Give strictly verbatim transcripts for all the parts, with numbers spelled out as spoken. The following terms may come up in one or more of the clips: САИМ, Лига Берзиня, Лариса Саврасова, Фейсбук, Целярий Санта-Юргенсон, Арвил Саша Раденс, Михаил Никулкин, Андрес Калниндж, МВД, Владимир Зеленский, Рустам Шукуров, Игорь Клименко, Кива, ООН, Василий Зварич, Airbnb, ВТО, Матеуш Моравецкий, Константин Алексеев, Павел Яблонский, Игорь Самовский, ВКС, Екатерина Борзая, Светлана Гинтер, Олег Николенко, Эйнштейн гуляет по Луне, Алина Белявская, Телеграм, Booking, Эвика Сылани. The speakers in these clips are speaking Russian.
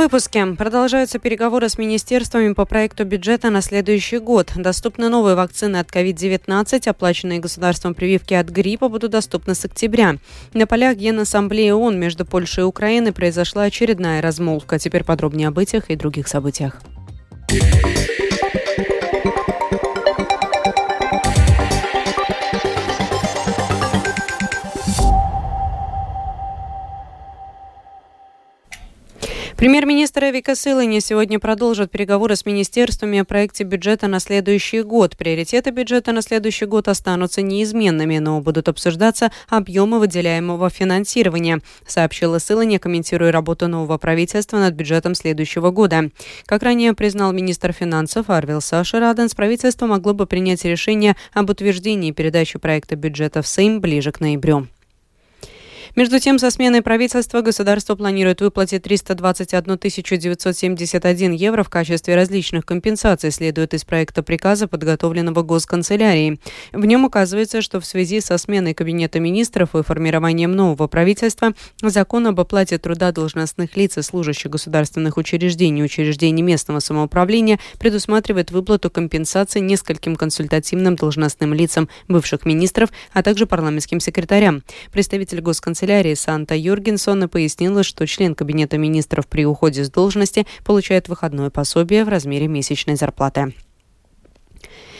выпуске. Продолжаются переговоры с министерствами по проекту бюджета на следующий год. Доступны новые вакцины от ковид девятнадцать, оплаченные государством прививки от гриппа будут доступны с октября. На полях Генассамблеи ООН между Польшей и Украиной произошла очередная размолвка. Теперь подробнее об этих и других событиях. Премьер-министр Эвика Сылани сегодня продолжит переговоры с министерствами о проекте бюджета на следующий год. Приоритеты бюджета на следующий год останутся неизменными, но будут обсуждаться объемы выделяемого финансирования, сообщила Сылани, комментируя работу нового правительства над бюджетом следующего года. Как ранее признал министр финансов Арвил Саша Раденс, правительство могло бы принять решение об утверждении передачи проекта бюджета в САИМ ближе к ноябрю. Между тем, со сменой правительства государство планирует выплатить триста двадцать одну тысячу девятьсот семьдесят один евро в качестве различных компенсаций, следует из проекта приказа, подготовленного Госканцелярией. В нем указывается, что в связи со сменой Кабинета министров и формированием нового правительства закон об оплате труда должностных лиц и служащих государственных учреждений и учреждений местного самоуправления предусматривает выплату компенсации нескольким консультативным должностным лицам бывших министров, а также парламентским секретарям. Представитель Госканцелярии Целярий Санта-Юргенсон пояснила, что член Кабинета министров при уходе с должности получает выходное пособие в размере месячной зарплаты.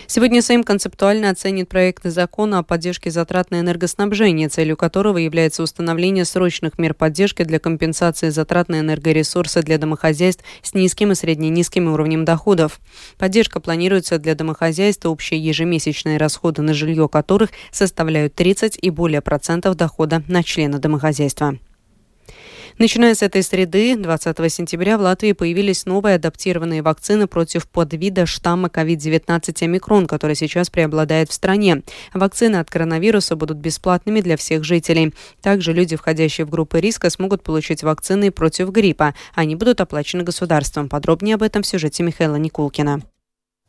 Сегодня Сейм концептуально оценит проекты закона о поддержке затрат на энергоснабжение, целью которого является установление срочных мер поддержки для компенсации затрат на энергоресурсы для домохозяйств с низким и средненизким уровнем доходов. Поддержка планируется для домохозяйств, общие ежемесячные расходы на жилье которых составляют тридцать и более процентов дохода на члена домохозяйства. Начиная с этой среды, двадцатого сентября, в Латвии появились новые адаптированные вакцины против подвида штамма ковид девятнадцать омикрон, который сейчас преобладает в стране. Вакцины от коронавируса будут бесплатными для всех жителей. Также люди, входящие в группы риска, смогут получить вакцины против гриппа. Они будут оплачены государством. Подробнее об этом в сюжете Михаила Никулкина.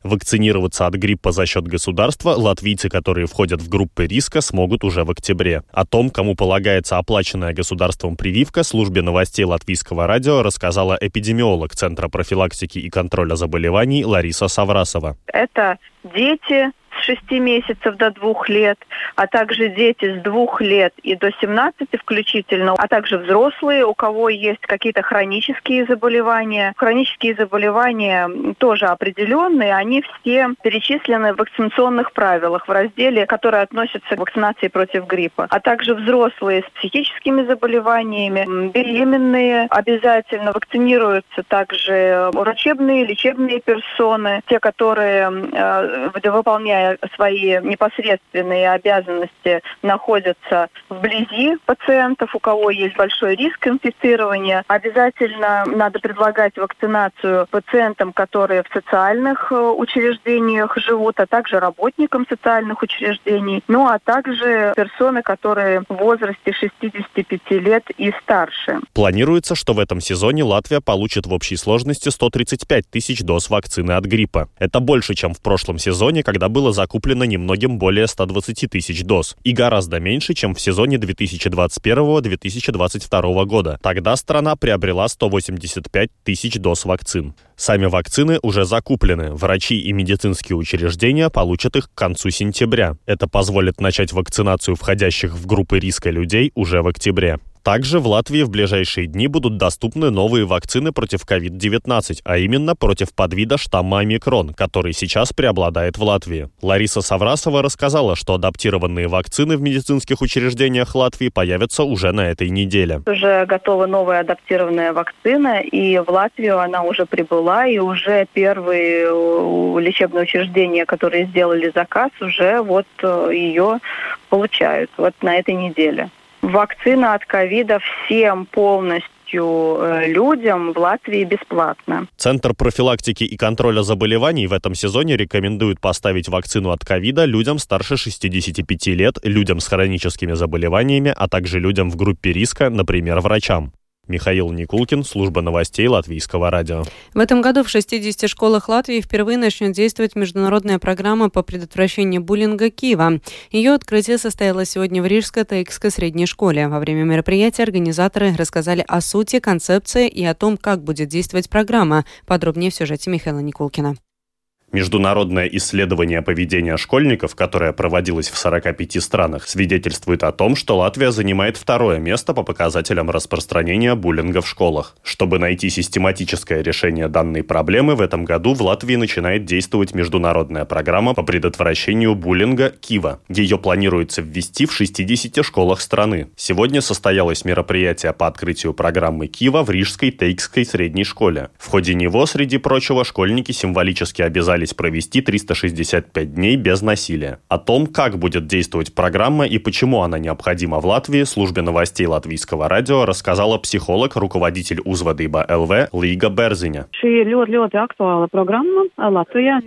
Вакцинироваться от гриппа за счет государства латвийцы, которые входят в группы риска, смогут уже в октябре. О том, кому полагается оплаченная государством прививка, службе новостей Латвийского радио рассказала эпидемиолог Центра профилактики и контроля заболеваний Лариса Саврасова. Это дети с шести месяцев до двух лет, а также дети с двух лет и до семнадцати включительно, а также взрослые, у кого есть какие-то хронические заболевания. Хронические заболевания тоже определенные, они все перечислены в вакцинационных правилах, в разделе, который относится к вакцинации против гриппа. А также взрослые с психическими заболеваниями, беременные обязательно вакцинируются, также врачебные, лечебные персоны, те, которые э, выполняют свои непосредственные обязанности, находятся вблизи пациентов, у кого есть большой риск инфицирования. Обязательно надо предлагать вакцинацию пациентам, которые в социальных учреждениях живут, а также работникам социальных учреждений, ну а также персоны, которые в возрасте шестидесяти пяти лет и старше. Планируется, что в этом сезоне Латвия получит в общей сложности сто тридцать пять тысяч доз вакцины от гриппа. Это больше, чем в прошлом сезоне, когда было закуплено немногим более ста двадцати тысяч доз. И гораздо меньше, чем в сезоне две тысячи двадцать первого - две тысячи двадцать второго года. Тогда страна приобрела сто восемьдесят пять тысяч доз вакцин. Сами вакцины уже закуплены. Врачи и медицинские учреждения получат их к концу сентября. Это позволит начать вакцинацию входящих в группы риска людей уже в октябре. Также в Латвии в ближайшие дни будут доступны новые вакцины против ковид девятнадцать, а именно против подвида штамма омикрон, который сейчас преобладает в Латвии. Лариса Саврасова рассказала, что адаптированные вакцины в медицинских учреждениях Латвии появятся уже на этой неделе. Уже готова новая адаптированная вакцина, и в Латвию она уже прибыла, и уже первые лечебные учреждения, которые сделали заказ, уже вот ее получают вот на этой неделе. Вакцина от ковида всем полностью людям в Латвии бесплатно. Центр профилактики и контроля заболеваний в этом сезоне рекомендует поставить вакцину от ковида людям старше шестидесяти пяти лет, людям с хроническими заболеваниями, а также людям в группе риска, например, врачам. Михаил Никулкин, служба новостей Латвийского радио. В этом году в шестидесяти школах Латвии впервые начнет действовать международная программа по предотвращению буллинга «Кива». Ее открытие состоялось сегодня в Рижской Тейкской средней школе. Во время мероприятия организаторы рассказали о сути, концепции и о том, как будет действовать программа. Подробнее в сюжете Михаила Никулкина. Международное исследование поведения школьников, которое проводилось в сорока пяти странах, свидетельствует о том, что Латвия занимает второе место по показателям распространения буллинга в школах. Чтобы найти систематическое решение данной проблемы, в этом году в Латвии начинает действовать международная программа по предотвращению буллинга «Кива». Ее планируется ввести в шестидесяти школах страны. Сегодня состоялось мероприятие по открытию программы «Кива» в Рижской Тейкской средней школе. В ходе него, среди прочего, школьники символически обязались провести триста шестьдесят пять дней без насилия. О том, как будет действовать программа и почему она необходима в Латвии, службе новостей Латвийского радио рассказала психолог, руководитель Узvedība эл ви Лига Берзиня.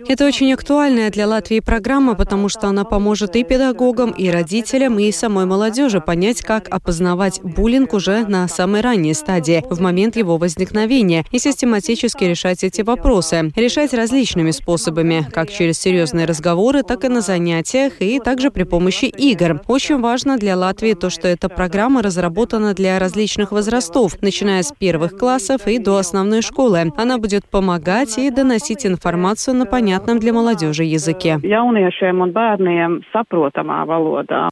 Это очень актуальная для Латвии программа, потому что она поможет и педагогам, и родителям, и самой молодежи понять, как опознавать буллинг уже на самой ранней стадии, в момент его возникновения, и систематически решать эти вопросы. Решать различными способами. Как через серьезные разговоры, так и на занятиях, и также при помощи игр. Очень важно для Латвии то, что эта программа разработана для различных возрастов, начиная с первых классов и до основной школы. Она будет помогать и доносить информацию на понятном для молодежи языке.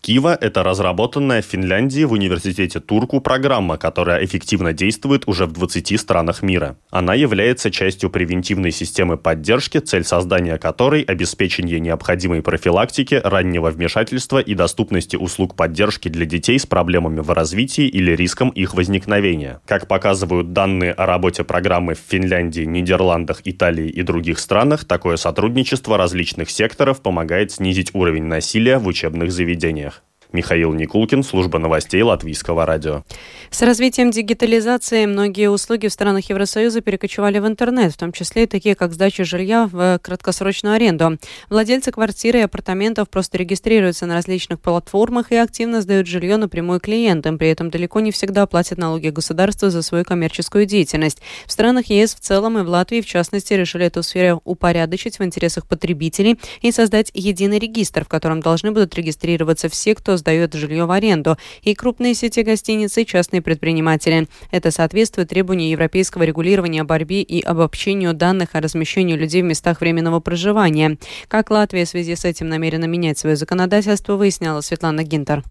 «Кива» — это разработанная в Финляндии в университете Турку программа, которая эффективно действует уже в двадцати странах мира. Она является частью превентивной системы поддержки, цель создания создание которой – обеспечение необходимой профилактики, раннего вмешательства и доступности услуг поддержки для детей с проблемами в развитии или риском их возникновения. Как показывают данные о работе программы в Финляндии, Нидерландах, Италии и других странах, такое сотрудничество различных секторов помогает снизить уровень насилия в учебных заведениях. Михаил Никулкин, служба новостей Латвийского радио. С развитием дигитализации многие услуги в странах Евросоюза перекочевали в интернет, в том числе и такие, как сдача жилья в краткосрочную аренду. Владельцы квартиры и апартаментов просто регистрируются на различных платформах и активно сдают жилье напрямую клиентам, при этом далеко не всегда платят налоги государству за свою коммерческую деятельность. В странах ЕС в целом и в Латвии, в частности, решили эту сферу упорядочить в интересах потребителей и создать единый регистр, в котором должны будут регистрироваться все, кто сдает жилье в аренду, и крупные сети гостиниц, и частные предприниматели. Это соответствует требованию европейского регулирования о борьбе и обобщению данных о размещении людей в местах временного проживания. Как Латвия в связи с этим намерена менять свое законодательство, выясняла Светлана Гинтер.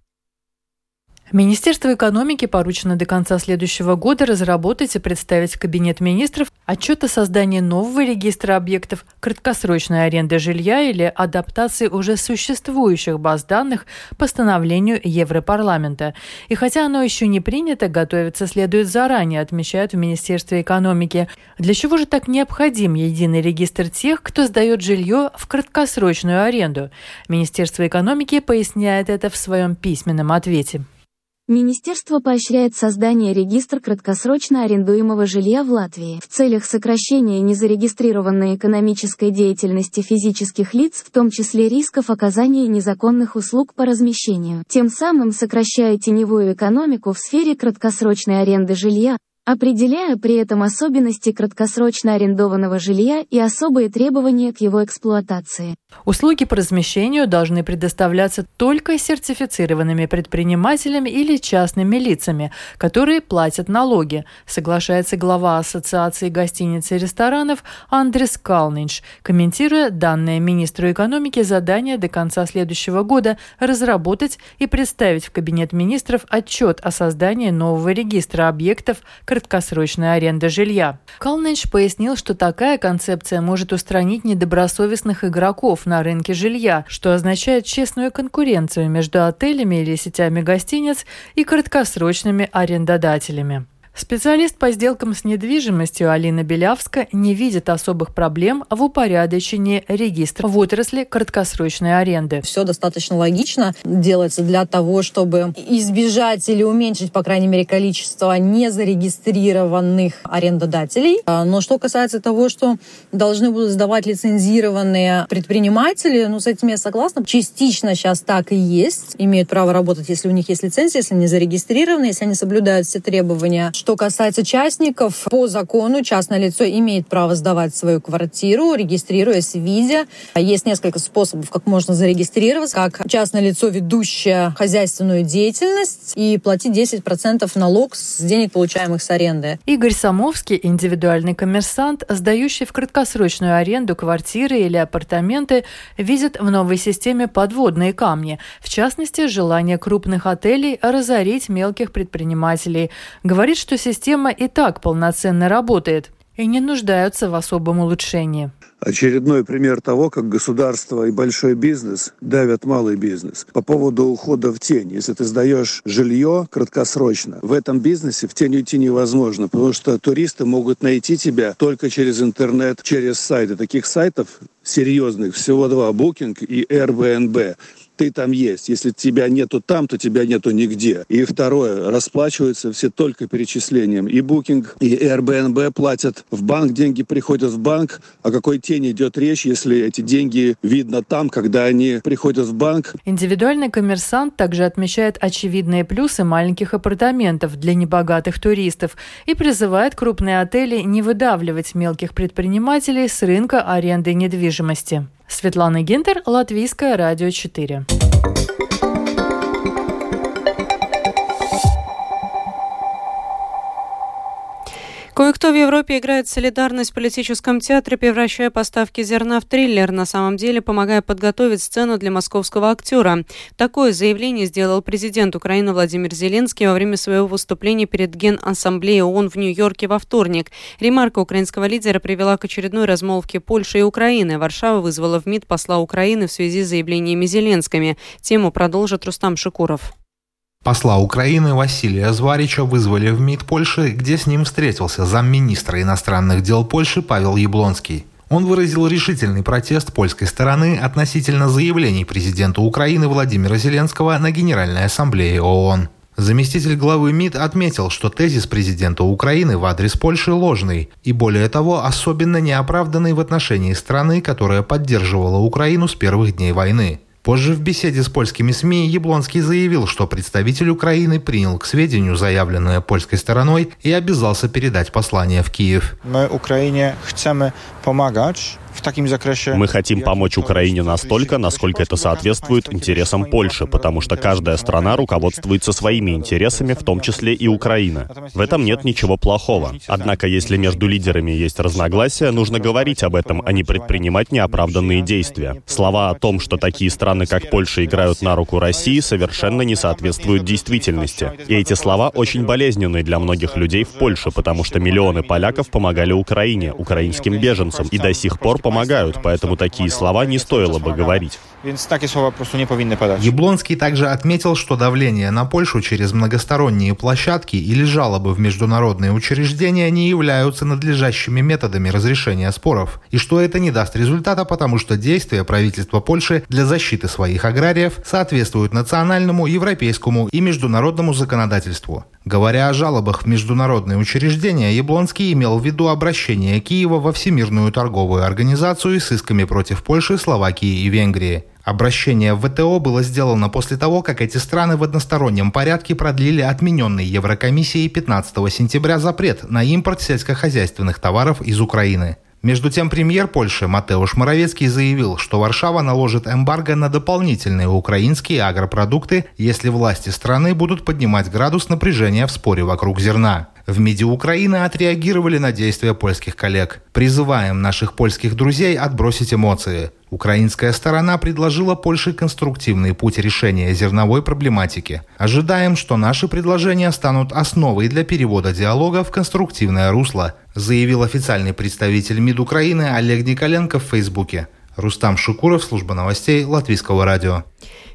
Министерству экономики поручено до конца следующего года разработать и представить в Кабинет министров отчет о создании нового регистра объектов краткосрочной аренды жилья или адаптации уже существующих баз данных по постановлению Европарламента. И хотя оно еще не принято, готовиться следует заранее, отмечают в Министерстве экономики. Для чего же так необходим единый регистр тех, кто сдает жилье в краткосрочную аренду? Министерство экономики поясняет это в своем письменном ответе. Министерство поощряет создание регистра краткосрочно арендуемого жилья в Латвии в целях сокращения незарегистрированной экономической деятельности физических лиц, в том числе рисков оказания незаконных услуг по размещению, тем самым сокращая теневую экономику в сфере краткосрочной аренды жилья, определяя при этом особенности краткосрочно арендованного жилья и особые требования к его эксплуатации. Услуги по размещению должны предоставляться только сертифицированными предпринимателями или частными лицами, которые платят налоги, соглашается глава Ассоциации гостиниц и ресторанов Андрес Калниндж, комментируя данное министру экономики задание до конца следующего года разработать и представить в Кабинет министров отчет о создании нового регистра объектов краткосрочная аренда жилья. Калниндж пояснил, что такая концепция может устранить недобросовестных игроков на рынке жилья, что означает честную конкуренцию между отелями или сетями гостиниц и краткосрочными арендодателями. Специалист по сделкам с недвижимостью Алина Белявская не видит особых проблем в упорядочении регистра в отрасли краткосрочной аренды. Все достаточно логично делается для того, чтобы избежать или уменьшить, по крайней мере, количество незарегистрированных арендодателей. Но что касается того, что должны будут сдавать лицензированные предприниматели, ну, с этим я согласна. Частично сейчас так и есть. Имеют право работать, если у них есть лицензия, если они зарегистрированы, если они соблюдают все требования Что касается частников, по закону частное лицо имеет право сдавать свою квартиру, регистрируясь в виде. Есть несколько способов, как можно зарегистрироваться, как частное лицо, ведущее хозяйственную деятельность, и платить десять процентов налог с денег, получаемых с аренды. Игорь Самовский, индивидуальный коммерсант, сдающий в краткосрочную аренду квартиры или апартаменты, видит в новой системе подводные камни, в частности, желание крупных отелей разорить мелких предпринимателей. Говорит, что система и так полноценно работает и не нуждаются в особом улучшении. Очередной пример того, как государство и большой бизнес давят малый бизнес. По поводу ухода в тень. Если ты сдаешь жилье краткосрочно, в этом бизнесе в тень уйти невозможно, потому что туристы могут найти тебя только через интернет, через сайты. Таких сайтов серьезных всего два: Booking и Airbnb. Ты там есть. Если тебя нету там, то тебя нету нигде. И второе, расплачиваются все только перечислением. И Booking, и Airbnb платят в банк, деньги приходят в банк. О какой тени идет речь, если эти деньги видно там, когда они приходят в банк? Индивидуальный коммерсант также отмечает очевидные плюсы маленьких апартаментов для небогатых туристов и призывает крупные отели не выдавливать мелких предпринимателей с рынка аренды недвижимости. Светлана Гинтер, Латвийское радио четыре. Кое-кто в Европе играет солидарность в политическом театре, превращая поставки зерна в триллер, на самом деле помогая подготовить сцену для московского актера. Такое заявление сделал президент Украины Владимир Зеленский во время своего выступления перед Генассамблеей ООН в Нью-Йорке во вторник. Ремарка украинского лидера привела к очередной размолвке Польши и Украины. Варшава вызвала в МИД посла Украины в связи с заявлениями Зеленского. Тему продолжит Рустам Шукуров. Посла Украины Василия Зварича вызвали в МИД Польши, где с ним встретился замминистра иностранных дел Польши Павел Яблонский. Он выразил решительный протест польской стороны относительно заявлений президента Украины Владимира Зеленского на Генеральной Ассамблее ООН. Заместитель главы МИД отметил, что тезис президента Украины в адрес Польши ложный и, более того, особенно неоправданный в отношении страны, которая поддерживала Украину с первых дней войны. Позже в беседе с польскими СМИ Яблонский заявил, что представитель Украины принял к сведению заявленное польской стороной и обязался передать послание в Киев. Мы Украине хотим помогать. Мы хотим помочь Украине настолько, насколько это соответствует интересам Польши, потому что каждая страна руководствуется своими интересами, в том числе и Украина. В этом нет ничего плохого. Однако, если между лидерами есть разногласия, нужно говорить об этом, а не предпринимать неоправданные действия. Слова о том, что такие страны, как Польша, играют на руку России, совершенно не соответствуют действительности. И эти слова очень болезненны для многих людей в Польше, потому что миллионы поляков помогали Украине, украинским беженцам, и до сих пор помогают, поэтому такие слова не стоило бы говорить. Яблонский также отметил, что давление на Польшу через многосторонние площадки или жалобы в международные учреждения не являются надлежащими методами разрешения споров, и что это не даст результата, потому что действия правительства Польши для защиты своих аграриев соответствуют национальному, европейскому и международному законодательству. Говоря о жалобах в международные учреждения, Яблонский имел в виду обращение Киева во Всемирную торговую организацию с исками против Польши, Словакии и Венгрии. Обращение в ВТО было сделано после того, как эти страны в одностороннем порядке продлили отмененный Еврокомиссией пятнадцатого сентября запрет на импорт сельскохозяйственных товаров из Украины. Между тем, премьер Польши Матеуш Моравецкий заявил, что Варшава наложит эмбарго на дополнительные украинские агропродукты, если власти страны будут поднимать градус напряжения в споре вокруг зерна. В МИДе Украины отреагировали на действия польских коллег. «Призываем наших польских друзей отбросить эмоции. Украинская сторона предложила Польше конструктивный путь решения зерновой проблематики. Ожидаем, что наши предложения станут основой для перевода диалога в конструктивное русло», заявил официальный представитель МИД Украины Олег Николенко в Фейсбуке. Рустам Шукуров, служба новостей Латвийского радио.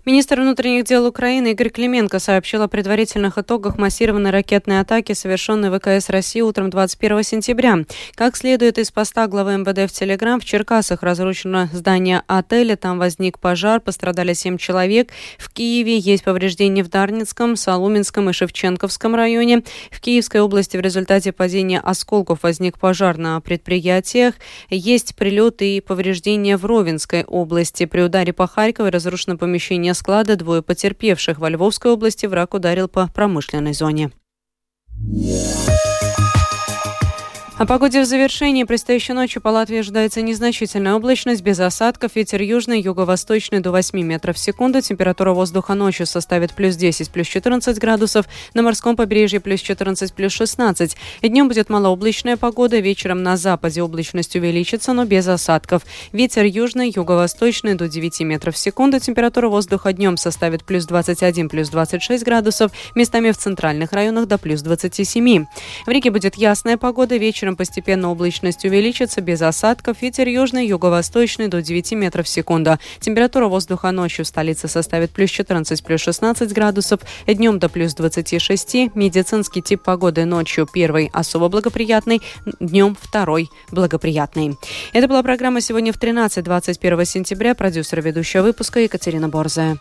Министр внутренних дел Украины Игорь Клименко сообщил о предварительных итогах массированной ракетной атаки, совершенной ВКС России утром двадцать первого сентября. Как следует из поста главы МВД в Телеграм, в Черкасах разрушено здание отеля, там возник пожар, пострадали семь человек. В Киеве есть повреждения в Дарницком, Соломенском и Шевченковском районе. В Киевской области в результате падения осколков возник пожар на предприятиях. Есть прилеты и повреждения в Ровенской области. При ударе по Харькову разрушено помещение склада, двое потерпевших. Во Львовской области враг ударил по промышленной зоне. О погоде в завершении. Предстоящей ночью по Латвии ожидается незначительная облачность, без осадков, ветер южный, юго-восточный до восьми метров в секунду. Температура воздуха ночью составит плюс десять, плюс четырнадцать градусов, на морском побережье плюс четырнадцать, плюс шестнадцать. И днем будет малооблачная погода, вечером на западе облачность увеличится, но без осадков. Ветер южный, юго-восточный до девяти метров в секунду. Температура воздуха днем составит плюс двадцать один, плюс двадцать шесть градусов, местами в центральных районах до плюс двадцати семи. В Риге будет ясная погода, вечером постепенно облачность увеличится, без осадков, ветер южный, юго-восточный до девяти метров в секунду. Температура воздуха ночью в столице составит плюс четырнадцать, плюс шестнадцать градусов, днем до плюс двадцати шести. Медицинский тип погоды ночью первый особо благоприятный, днем второй благоприятный. Это была программа «Сегодня в тринадцать», двадцать первого сентября. Продюсер ведущего выпуска Екатерина Борзая.